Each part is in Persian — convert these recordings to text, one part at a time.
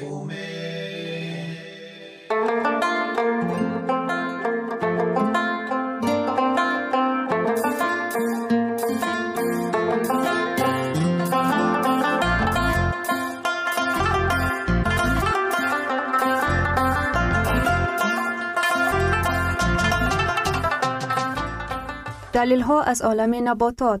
امید. دلیل ها از عالم نباتات.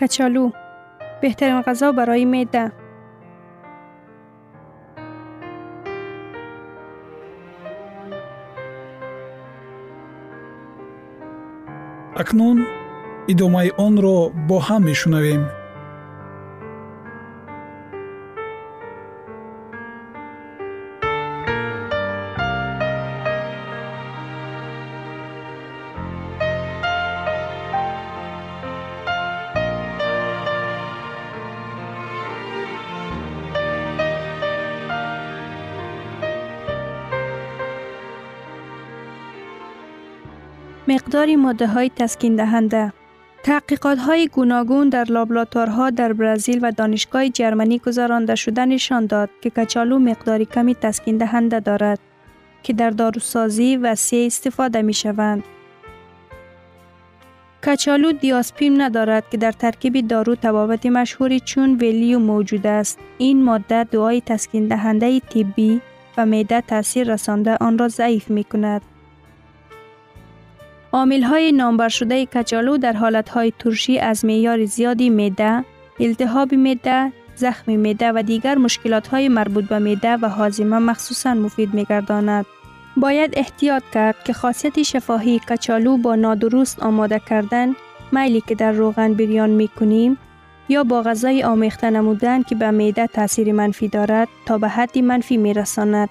کچالو بهترین غذا برای معده. اکنون ادامه آن را با هم میشنویم. مقدار ماده‌های تسکین دهنده. تحقیقات‌های گوناگون در لابراتوارها در برزیل و دانشگاه جرمنی گزارانده شده نشان داد که کچالو مقدار کمی تسکین دهنده دارد که در داروسازی وسیع استفاده می‌شوند. کچالو دیاسپین ندارد که در ترکیب دارو توابط مشهوری چون ویلیو موجود است. این ماده دعای تسکین دهنده طبی و معده تاثیر رسانده آن را ضعیف می‌کند. عامل‌های نامبر شده کچالو در حالت‌های ترشی از معیار زیادی معده، التهاب معده، زخم معده و دیگر مشکلات‌های مربوط به معده و هاضمه مخصوصاً مفید می‌گرداند. باید احتیاط کرد که خاصیت شفاهی کچالو با نادرست آماده کردن میلی که در روغن بریان می کنیم یا با غذای آمیخته نمودن که به معده تاثیر منفی دارد تا به حد منفی می رساند.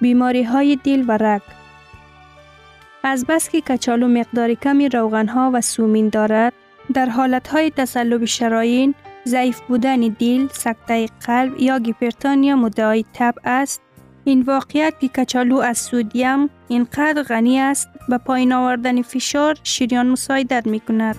بیماری های دل و رگ. از بس که کچالو مقدار کمی روغن ها و سومین دارد، در حالت های تصلب شراین، ضعیف بودن دل، سکته قلب یا هیپرتونیا مدعای تب است. این واقعیت که کچالو از سودیم اینقدر غنی است به پایین آوردن فشار شریان مساعدت می کند.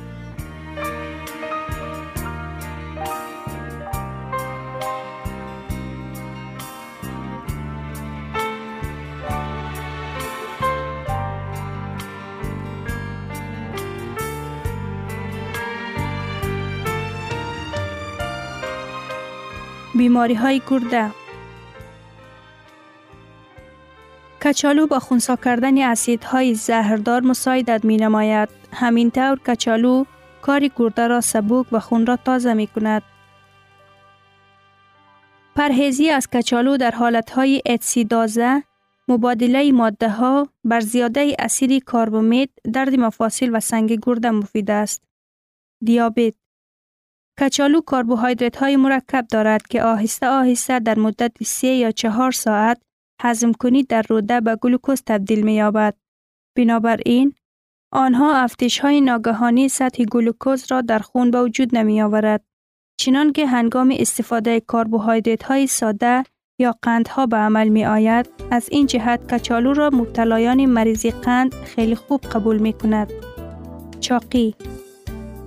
بیماری های گرده. کچالو با خنثی کردن اسیدهای زهردار مساعدت می نماید. همینطور کچالو کار گرده را سبک و خون را تازه می کند. پرهیزی از کچالو در حالتهای اتسیدازه، مبادله ماده ها بر زیاده اسید کاربمید، درد مفاصل و سنگ گرده مفید است. دیابت. کچالو کربوهیدرات های مرکب دارد که آهسته آهسته در مدت 3 یا 4 ساعت هضم کنی در روده به گلوکوز تبدیل می‌یابد. بنابراین آنها افزایش‌های ناگهانی سطح گلوکوز را در خون به وجود نمی‌آورد، چنان که هنگام استفاده کربوهیدرات‌های ساده یا قندها به عمل می‌آید. از این جهت کچالو را مبتلایان مریضی قند خیلی خوب قبول می‌کند. چاقی.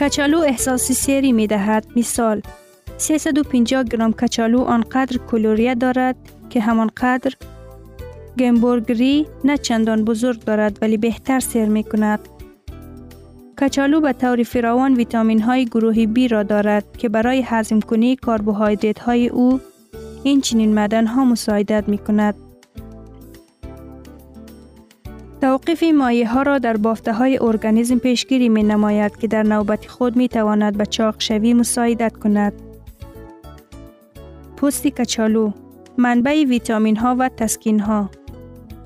کچالو احساس سیری می دهد. مثال 350 گرم کچالو آنقدر کالری دارد که همانقدر گمبورگری نه چندان بزرگ دارد ولی بهتر سیر می کند. کچالو به طور فراوان ویتامین های گروه B را دارد که برای هضم کنی کربوهیدرات های او این چنین معدن ها مساعدت می کند. توقف مایع ها را در بافته های ارگانیسم پیشگیری می نماید که در نوبت خود می تواند به چاق شوی مساعدت کند. پوست کچالو، منبع ویتامین ها و تسکین ها.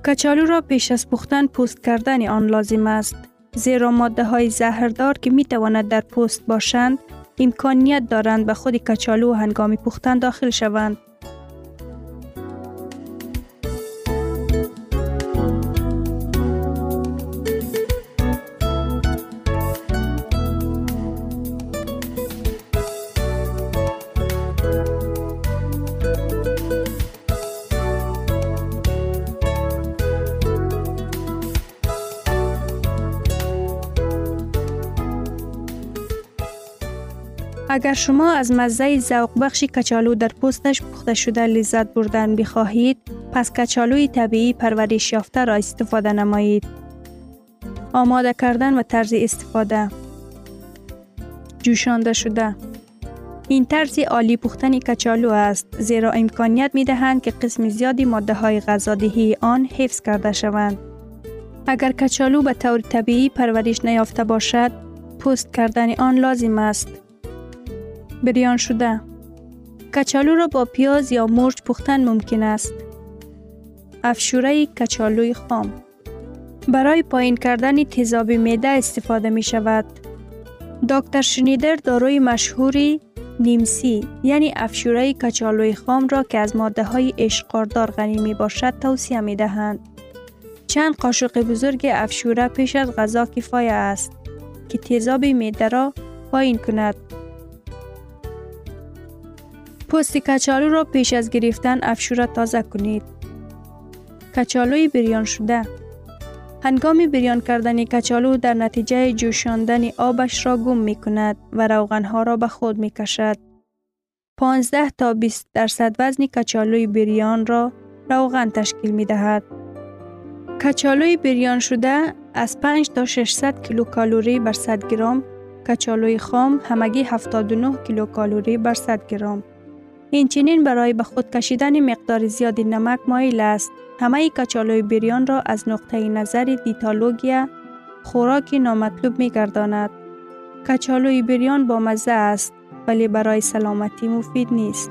کچالو را پیش از پختن پوست کردن آن لازم است، زیرا ماده های زهردار که می تواند در پوست باشند امکانیت دارند به خود کچالو هنگام پختن داخل شوند. اگر شما از مزه ذوق بخش کچالو در پوستش پخته شده لذت بردن بخواهید، پس کچالوی طبیعی پرورش یافته را استفاده نمایید. آماده کردن و طرز استفاده. جوشانده شده. این طرز عالی پختن کچالو است، زیرا امکانیت می‌دهند که قسم زیادی ماده‌های غذایی آن حفظ کرده شوند. اگر کچالو به طور طبیعی پرورش نیافته باشد، پوست کردن آن لازم است. بریان شده. کچالو را با پیاز یا مرچ پختن ممکن است. افشوره کچالوی خام. برای پایین کردن تیزاب معده استفاده می شود. دکتر شنیدر داروی مشهوری نیمسی یعنی افشوره کچالوی خام را که از ماده های اشقاردار غنی می باشد توصیه می دهند. چند قاشق بزرگ افشوره پیش از غذا کفایه است که تیزاب معده را پایین کند. پوست کچالو را پیش از گرفتن افشوره تازه کنید. کچالوی بریان شده. هنگام بریان کردن کچالو در نتیجه جوشاندن آبش را گم می کند و روغنها را به خود می کشد. 15 تا 20% وزن کچالوی بریان را روغن تشکیل می دهد. کچالوی بریان شده از 5 تا 600 کیلوکالری بر 100 گرم، کچالوی خام همگی 79 کیلوکالری بر 100 گرم. اینچنین برای به خود کشیدن مقدار زیاد نمک مایل است. همه کچالوی بریان را از نقطه نظر دیتالوگیا خوراک نامطلوب می‌گرداند. کچالوی بریان با مزه است ولی برای سلامتی مفید نیست.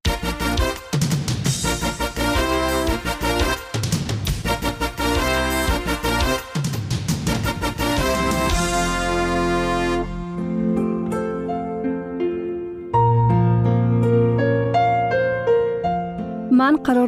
من قرار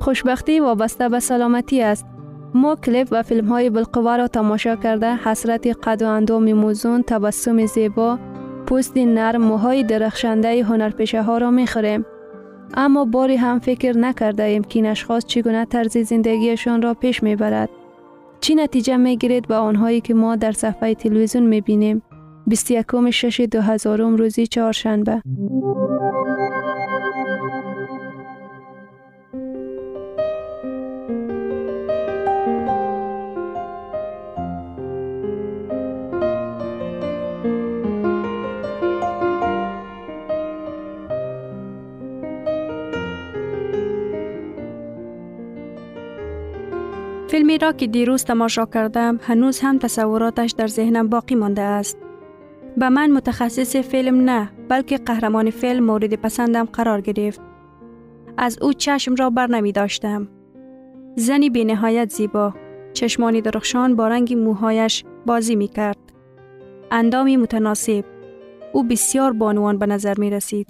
خوشبختی وابسته به سلامتی است. ما کلیپ و فیلم‌های بالقوه را تماشا کرده حسرت قد و اندام موزون، تبسم زیبا، پوست نرم، موهای درخشنده هنرپیشه ها را می‌خوریم. اما باری هم فکر نکرده ایم که این اشخاص چگونه طرز زندگیشان را پیش می‌برد. چی نتیجه می‌گیرد به آنهایی که ما در صفحه تلویزیون می‌بینیم. 21/6/2000 روزی چهارشنبه. فیلمی را که دیروز تماشا کردم هنوز هم تصوراتش در ذهنم باقی مانده است. به من متخصص فیلم نه، بلکه قهرمان فیلم مورد پسندم قرار گرفت. از او چشم را بر نمی داشتم. زنی بی نهایت زیبا، چشمانی درخشان با رنگ موهایش بازی می کرد. اندامی متناسب، او بسیار بانوان به نظر می رسید.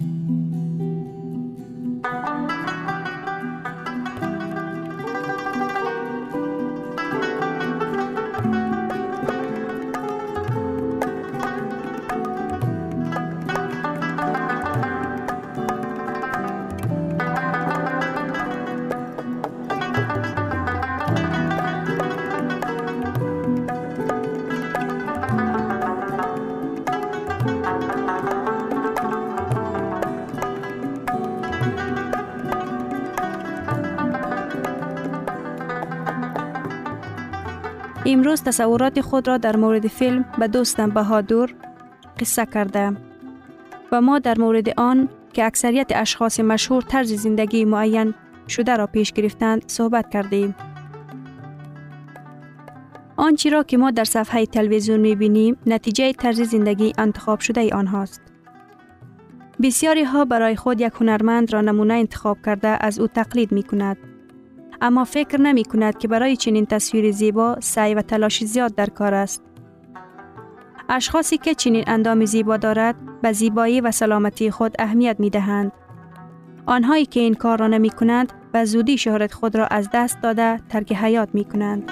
امروز تصورات خود را در مورد فیلم به دوستم بهادور قصه کردم و ما در مورد آن که اکثریت اشخاص مشهور طرز زندگی معین شده را پیش گرفتند صحبت کردیم. آن چیزی را که ما در صفحه تلویزیون می‌بینیم نتیجه طرز زندگی انتخاب شده آنهاست. بسیاری ها برای خود یک هنرمند را نمونه انتخاب کرده از او تقلید می‌کند. اما فکر نمی کند که برای چنین تصویر زیبا سعی و تلاش زیاد در کار است. اشخاصی که چنین اندام زیبا دارد به زیبایی و سلامتی خود اهمیت می دهند. آنهایی که این کار را نمی کنند به زودی شهرت خود را از دست داده ترک حیات می کنند.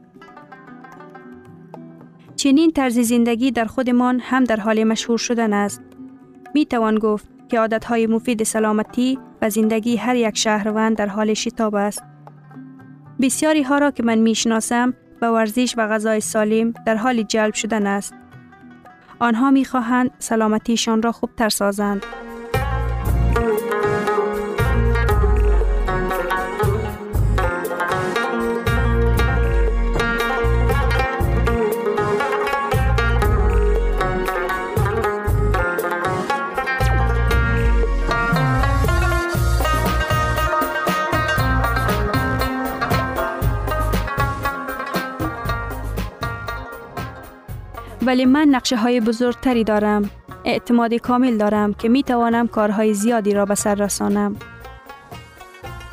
چنین طرز زندگی در خودمان هم در حال مشهور شدن است. می توان گفت که عادتهای مفید سلامتی و زندگی هر یک شهروند در حال شتاب است. بسیاری ها را که من می شناسم به ورزش و غذای سالم در حال جلب شدن است. آنها می خواهند سلامتیشان را خوبتر سازند. ولی من نقشه های بزرگتری دارم. اعتماد کامل دارم که می توانم کارهای زیادی را به سر رسانم.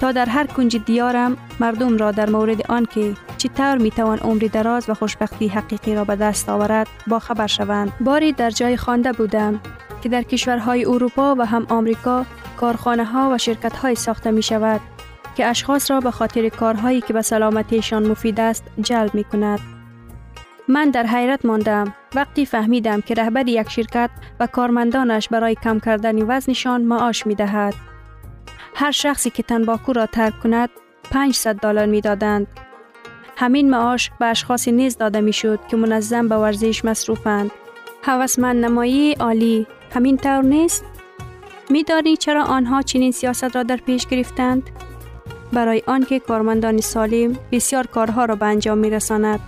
تا در هر کنج دیارم مردم را در مورد آن که چطور می توان عمر دراز و خوشبختی حقیقی را به دست آورد با خبر شوند. باری در جای خوانده بودم که در کشورهای اروپا و هم آمریکا کارخانه ها و شرکت های ساخته می شود که اشخاص را به خاطر کارهایی که به سلامتیشان مفید است جلب می کند. من در حیرت ماندم وقتی فهمیدم که رهبر یک شرکت و کارمندانش برای کم کردن وزنشان معاش می دهد. هر شخصی که تنباکو را ترک کند $500 می دادند. همین معاش به اشخاصی نیز داده می شد که منظم به ورزش مصروفند. هوسمند نمایی عالی همین طور نیست؟ می دانی چرا آنها چنین سیاست را در پیش گرفتند؟ برای آنکه کارمندان سالم بسیار کارها را به انجام می رساند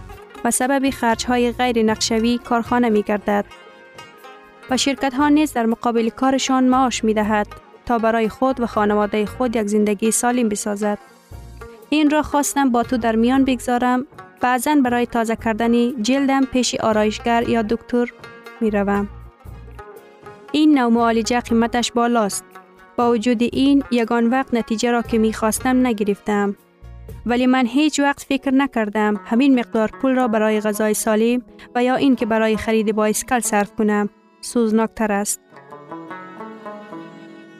و سبب خرج‌های غیر نقشوی کارخانه می‌گردد. و شرکت‌ها نیز در مقابل کارشان معاش می‌دهد تا برای خود و خانواده خود یک زندگی سالم بسازد. این را خواستم با تو در میان بگذارم. بعضاً برای تازه کردن جلدم پیش آرایشگر یا دکتر می‌روم. این نوع معالجه قیمتش بالاست. با وجود این یگان وقت نتیجه را که می‌خواستم نگرفتم. ولی من هیچ وقت فکر نکردم همین مقدار پول را برای غذای سالم و یا این که برای خرید بایسکل صرف کنم سوزناکتر است.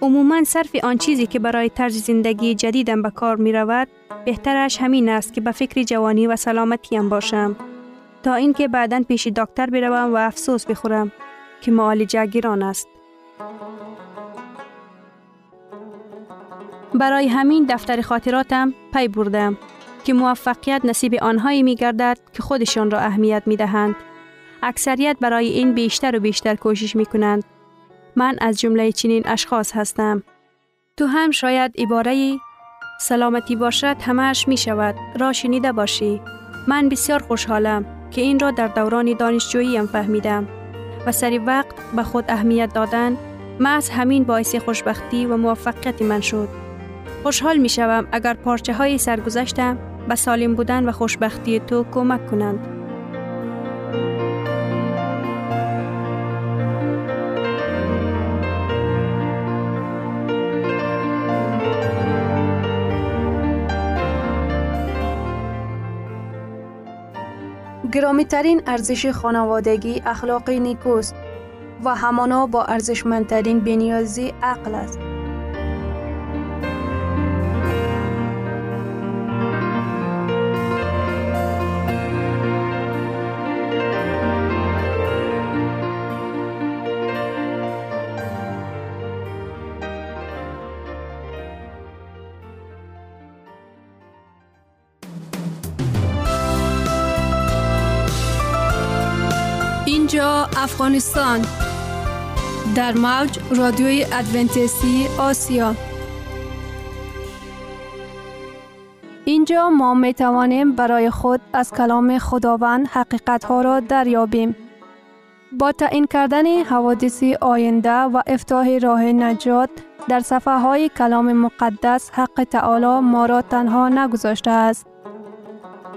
عموماً صرف آن چیزی که برای طرز زندگی جدیدم به کار می رود بهترش همین است که به فکر جوانی و سلامتیم باشم تا اینکه بعداً پیش دکتر بروم و افسوس بخورم که معالجه گران است. برای همین دفتر خاطراتم پی بردم که موفقیت نصیب آنهایی می گردد که خودشان را اهمیت می دهند. اکثریت برای این بیشتر و بیشتر کوشش می کنند. من از جمله چنین اشخاص هستم. تو هم شاید عباره سلامتی باشد همه‌اش می شود را شنیده باشی. من بسیار خوشحالم که این را در دوران دانشجوییم فهمیدم و سری وقت به خود اهمیت دادن محض همین باعث خوشبختی و موفقیت من شد. خوشحال می شوم اگر پارچه های سرگذشتم به سالم بودن و خوشبختی تو کمک کنند. گرامی ترین ارزش خانوادگی اخلاق نیکوست و همانا با ارزشمندترین بنیازی عقل است. اینجا افغانستان در موج رادیوی ادونتیستی آسیا. اینجا ما می توانیم برای خود از کلام خداوند حقیقت ها را دریابیم. با تعیین کردن حوادث آینده و افتتاح راه نجات در صفحه های کلام مقدس، حق تعالی ما را تنها نگذاشته است.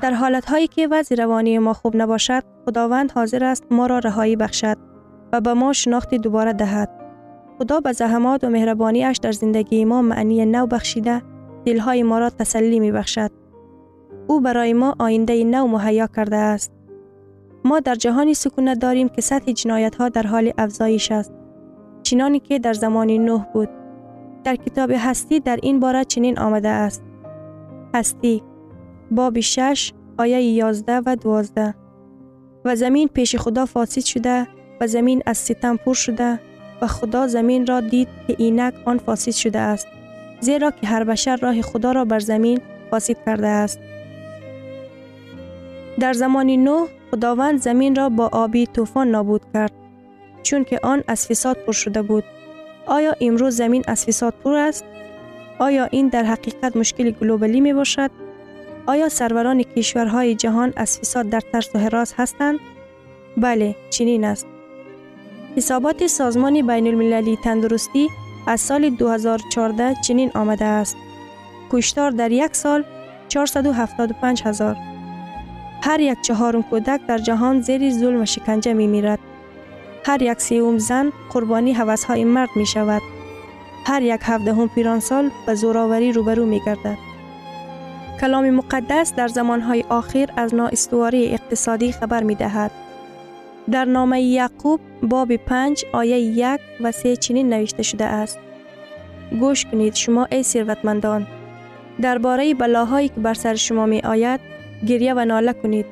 در حالت‌هایی که وضع روانی ما خوب نباشد، خداوند حاضر است ما را رهایی بخشد و به ما شناخت دوباره دهد. خدا به زحمات و مهربانیش در زندگی ما معنی نو بخشیده، دل‌های ما را تسلی می‌بخشد. او برای ما آینده نو مهیا کرده است. ما در جهانی سکونت داریم که سطح جنایت‌ها در حال افزایش است، چنانی که در زمان نوح بود. در کتاب هستی در این باره چنین آمده است. هستی باب 6 آیه 11 و 12: و زمین پیش خدا فاسد شده و زمین از ستم پر شده و خدا زمین را دید که اینک آن فاسد شده است، زیرا که هر بشر راه خدا را بر زمین فاسد کرده است. در زمان نوح خداوند زمین را با آبی طوفان نابود کرد، چون که آن از فساد پر شده بود. آیا امروز زمین از فساد پر است؟ آیا این در حقیقت مشکل گلوبالی می باشد؟ آیا سروران کشورهای جهان از فساد در ترس و هراس هستند؟ بله، چنین است. حسابات سازمان بین المللی تندرستی از سال 2014 چنین آمده است: کشتار در یک سال 475,000. هر یک چهارم کودک در جهان زیر ظلم و شکنجه می میرد. هر یک سیوم زن قربانی هوس‌های مرد می شود. هر یک هفدهم پیرانسال به زوراوری روبرو می گردد. کلام مقدس در زمانهای آخر از نااستواری اقتصادی خبر می دهد. در نامه یعقوب باب 5 آیه 1 و 3 چنین نوشته شده است: گوش کنید شما ای ثروتمندان، درباره بلاهایی که بر سر شما می آید گریه و ناله کنید.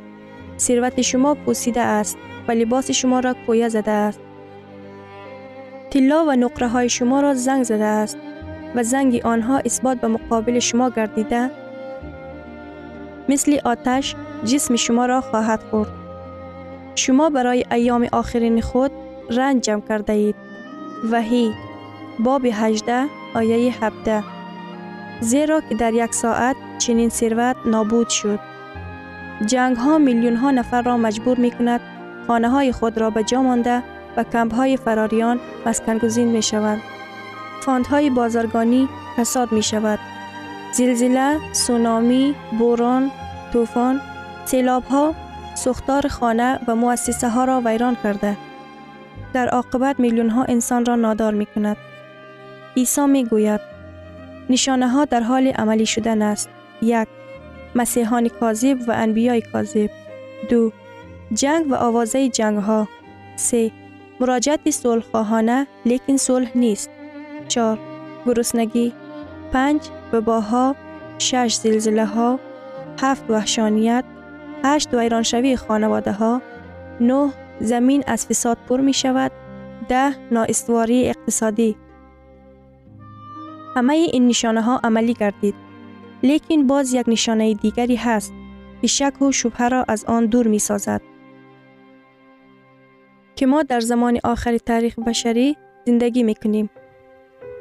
ثروت شما پوسیده است و لباس شما را کویه زده است. طلا و نقره های شما را زنگ زده است و زنگ آنها اثبات به مقابل شما گردیده، مثل آتش جسم شما را خواهد خورد. شما برای ایام آخرین خود رنج جمع کرده اید. وحی باب 18 آیه 17: زیرا که در یک ساعت چنین ثروت نابود شد. جنگ ها میلیون ها نفر را مجبور می کند خانه های خود را به جا مانده و کمپ های فراریان مسکنگزین می شوند. فاندهای بازرگانی فساد می شود. زلزله، سونامی، بوران، طوفان، سیلاب ها ساختار خانه و مؤسسه ها را ویران کرده. در عاقبت میلیون ها انسان را نادار می کند. عیسی می گوید نشانه ها در حال عملی شدن است: 1. مسیحان کاذب و انبیای کاذب. 2. جنگ و آوازه جنگ ها. 3. مراجعت صلح خواهانه لیکن صلح نیست. 4. گرسنگی. 5. وباها. 6. زلزله ها. 7. وحشانیت. 8. ویرانشوی خانواده ها. 9. زمین از فساد پر می شود. 10. نااستواری اقتصادی. همه این نشانه ها عملی گردید، لیکن باز یک نشانه دیگری هست که شک و شبهه را از آن دور می سازد: که ما در زمان آخر تاریخ بشری زندگی می کنیم.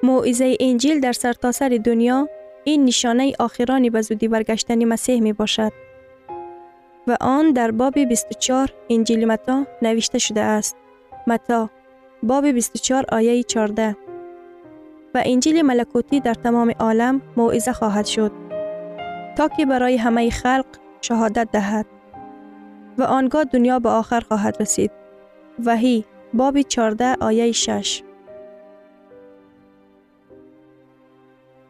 موعظه انجیل در سرتاسر دنیا این نشانه آخرانی به زودی برگشتن مسیح می باشد و آن در باب 24 انجیل متی نوشته شده است. متی باب 24 آیه 14: و انجیل ملکوتی در تمام عالم موعظه خواهد شد تا که برای همه خلق شهادت دهد و آنگاه دنیا به آخر خواهد رسید. وحی باب 14 آیه 6: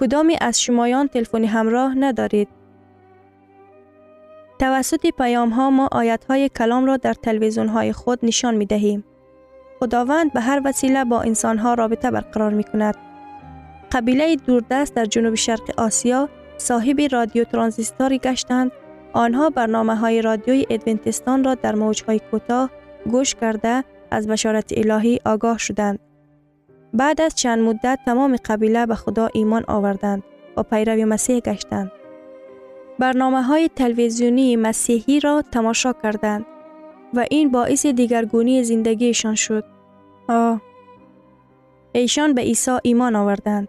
کدامی از شمایان تلفن همراه ندارید؟ توسط پیام ها ما آیت های کلام را در تلویزیون های خود نشان می دهیم. خداوند به هر وسیله با انسانها رابطه برقرار می کند. قبیله دوردست در جنوب شرق آسیا صاحب رادیو ترانزیستوری گشتند. آنها برنامه های رادیوی ادونتیستان را در موجهای کوتاه گوش کرده از بشارت الهی آگاه شدند. بعد از چند مدت تمام قبیله به خدا ایمان آوردند و پیرو مسیح گشتند. برنامه های تلویزیونی مسیحی را تماشا کردند و این باعث دیگرگونی زندگیشان شد. ایشان به عیسی ایمان آوردند.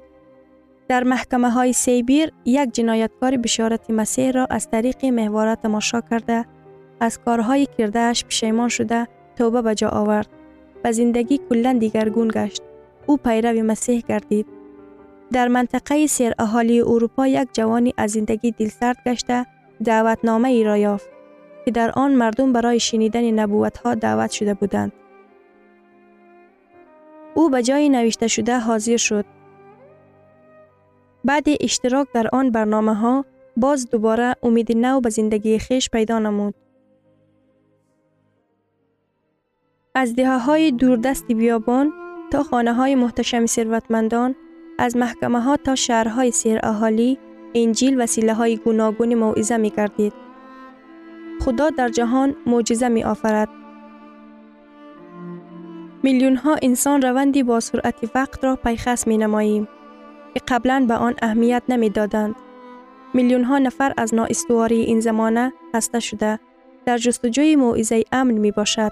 در محکمه های سیبیر یک جنایتکار بشارت مسیح را از طریق محور تماشا کرده از کارهای کردهش پشیمان شده توبه به جا آورد و زندگی کلاً دیگرگون گشت. او پیرو مسیح گردید. در منطقه سیر اهالی اروپا یک جوانی از زندگی دلسرد گشته دعوتنامه ای را یافت که در آن مردم برای شنیدن نبوت ها دعوت شده بودند. او به جای نوشته شده حاضر شد. بعد اشتراک در آن برنامه ها باز دوباره امید نو به زندگی خیش پیدا نمود. از دهه‌های دوردست بیابان تا خانه‌های محتشم ثروتمندان، از محکمه ها تا شهرهای سیر اهالی، انجیل وسیله های گوناگون موعظه می گردید. خدا در جهان معجزه می آفرد. میلیون ها انسان روندی با سرعت وقت را پیخست می نماییم که قبلا به آن اهمیت نمی دادند. میلیون ها نفر از نااستواری این زمانه خسته شده در جستجوی موعظه امن می باشد.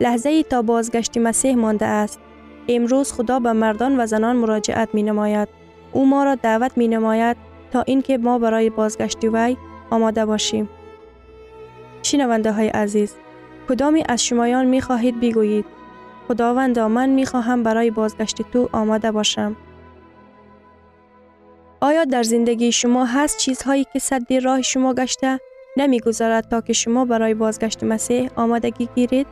لحظه تا بازگشت مسیح مانده است. امروز خدا به مردان و زنان مراجعت می نماید. او ما را دعوت می نماید تا اینکه ما برای بازگشت وی آماده باشیم. شنونده های عزیز، کدامی از شمایان می خواهید بگویید خداوندا من می خواهم برای بازگشت تو آماده باشم؟ آیا در زندگی شما هست چیزهایی که سد راه شما گشته نمی گذارد تا که شما برای بازگشت مسیح آمادگی گیرید؟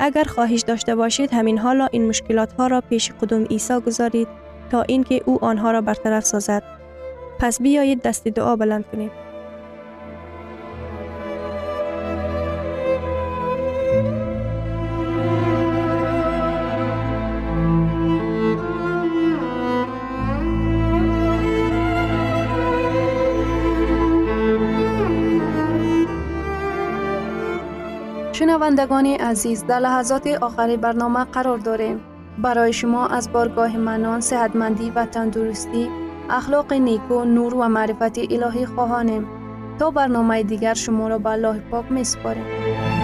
اگر خواهش داشته باشید همین حالا این مشکلات ها را پیش قدم عیسی گذارید تا اینکه او آنها را برطرف سازد. پس بیایید دست دعا بلند کنیم. شنوندگان عزیز، در لحظات آخر برنامه قرار داریم. برای شما از بارگاه منان، صحتمندی و تندرستی، اخلاق نیکو، نور و معرفت الهی خواهانیم. تا برنامه دیگر شما را به الله پاک می‌سپاریم.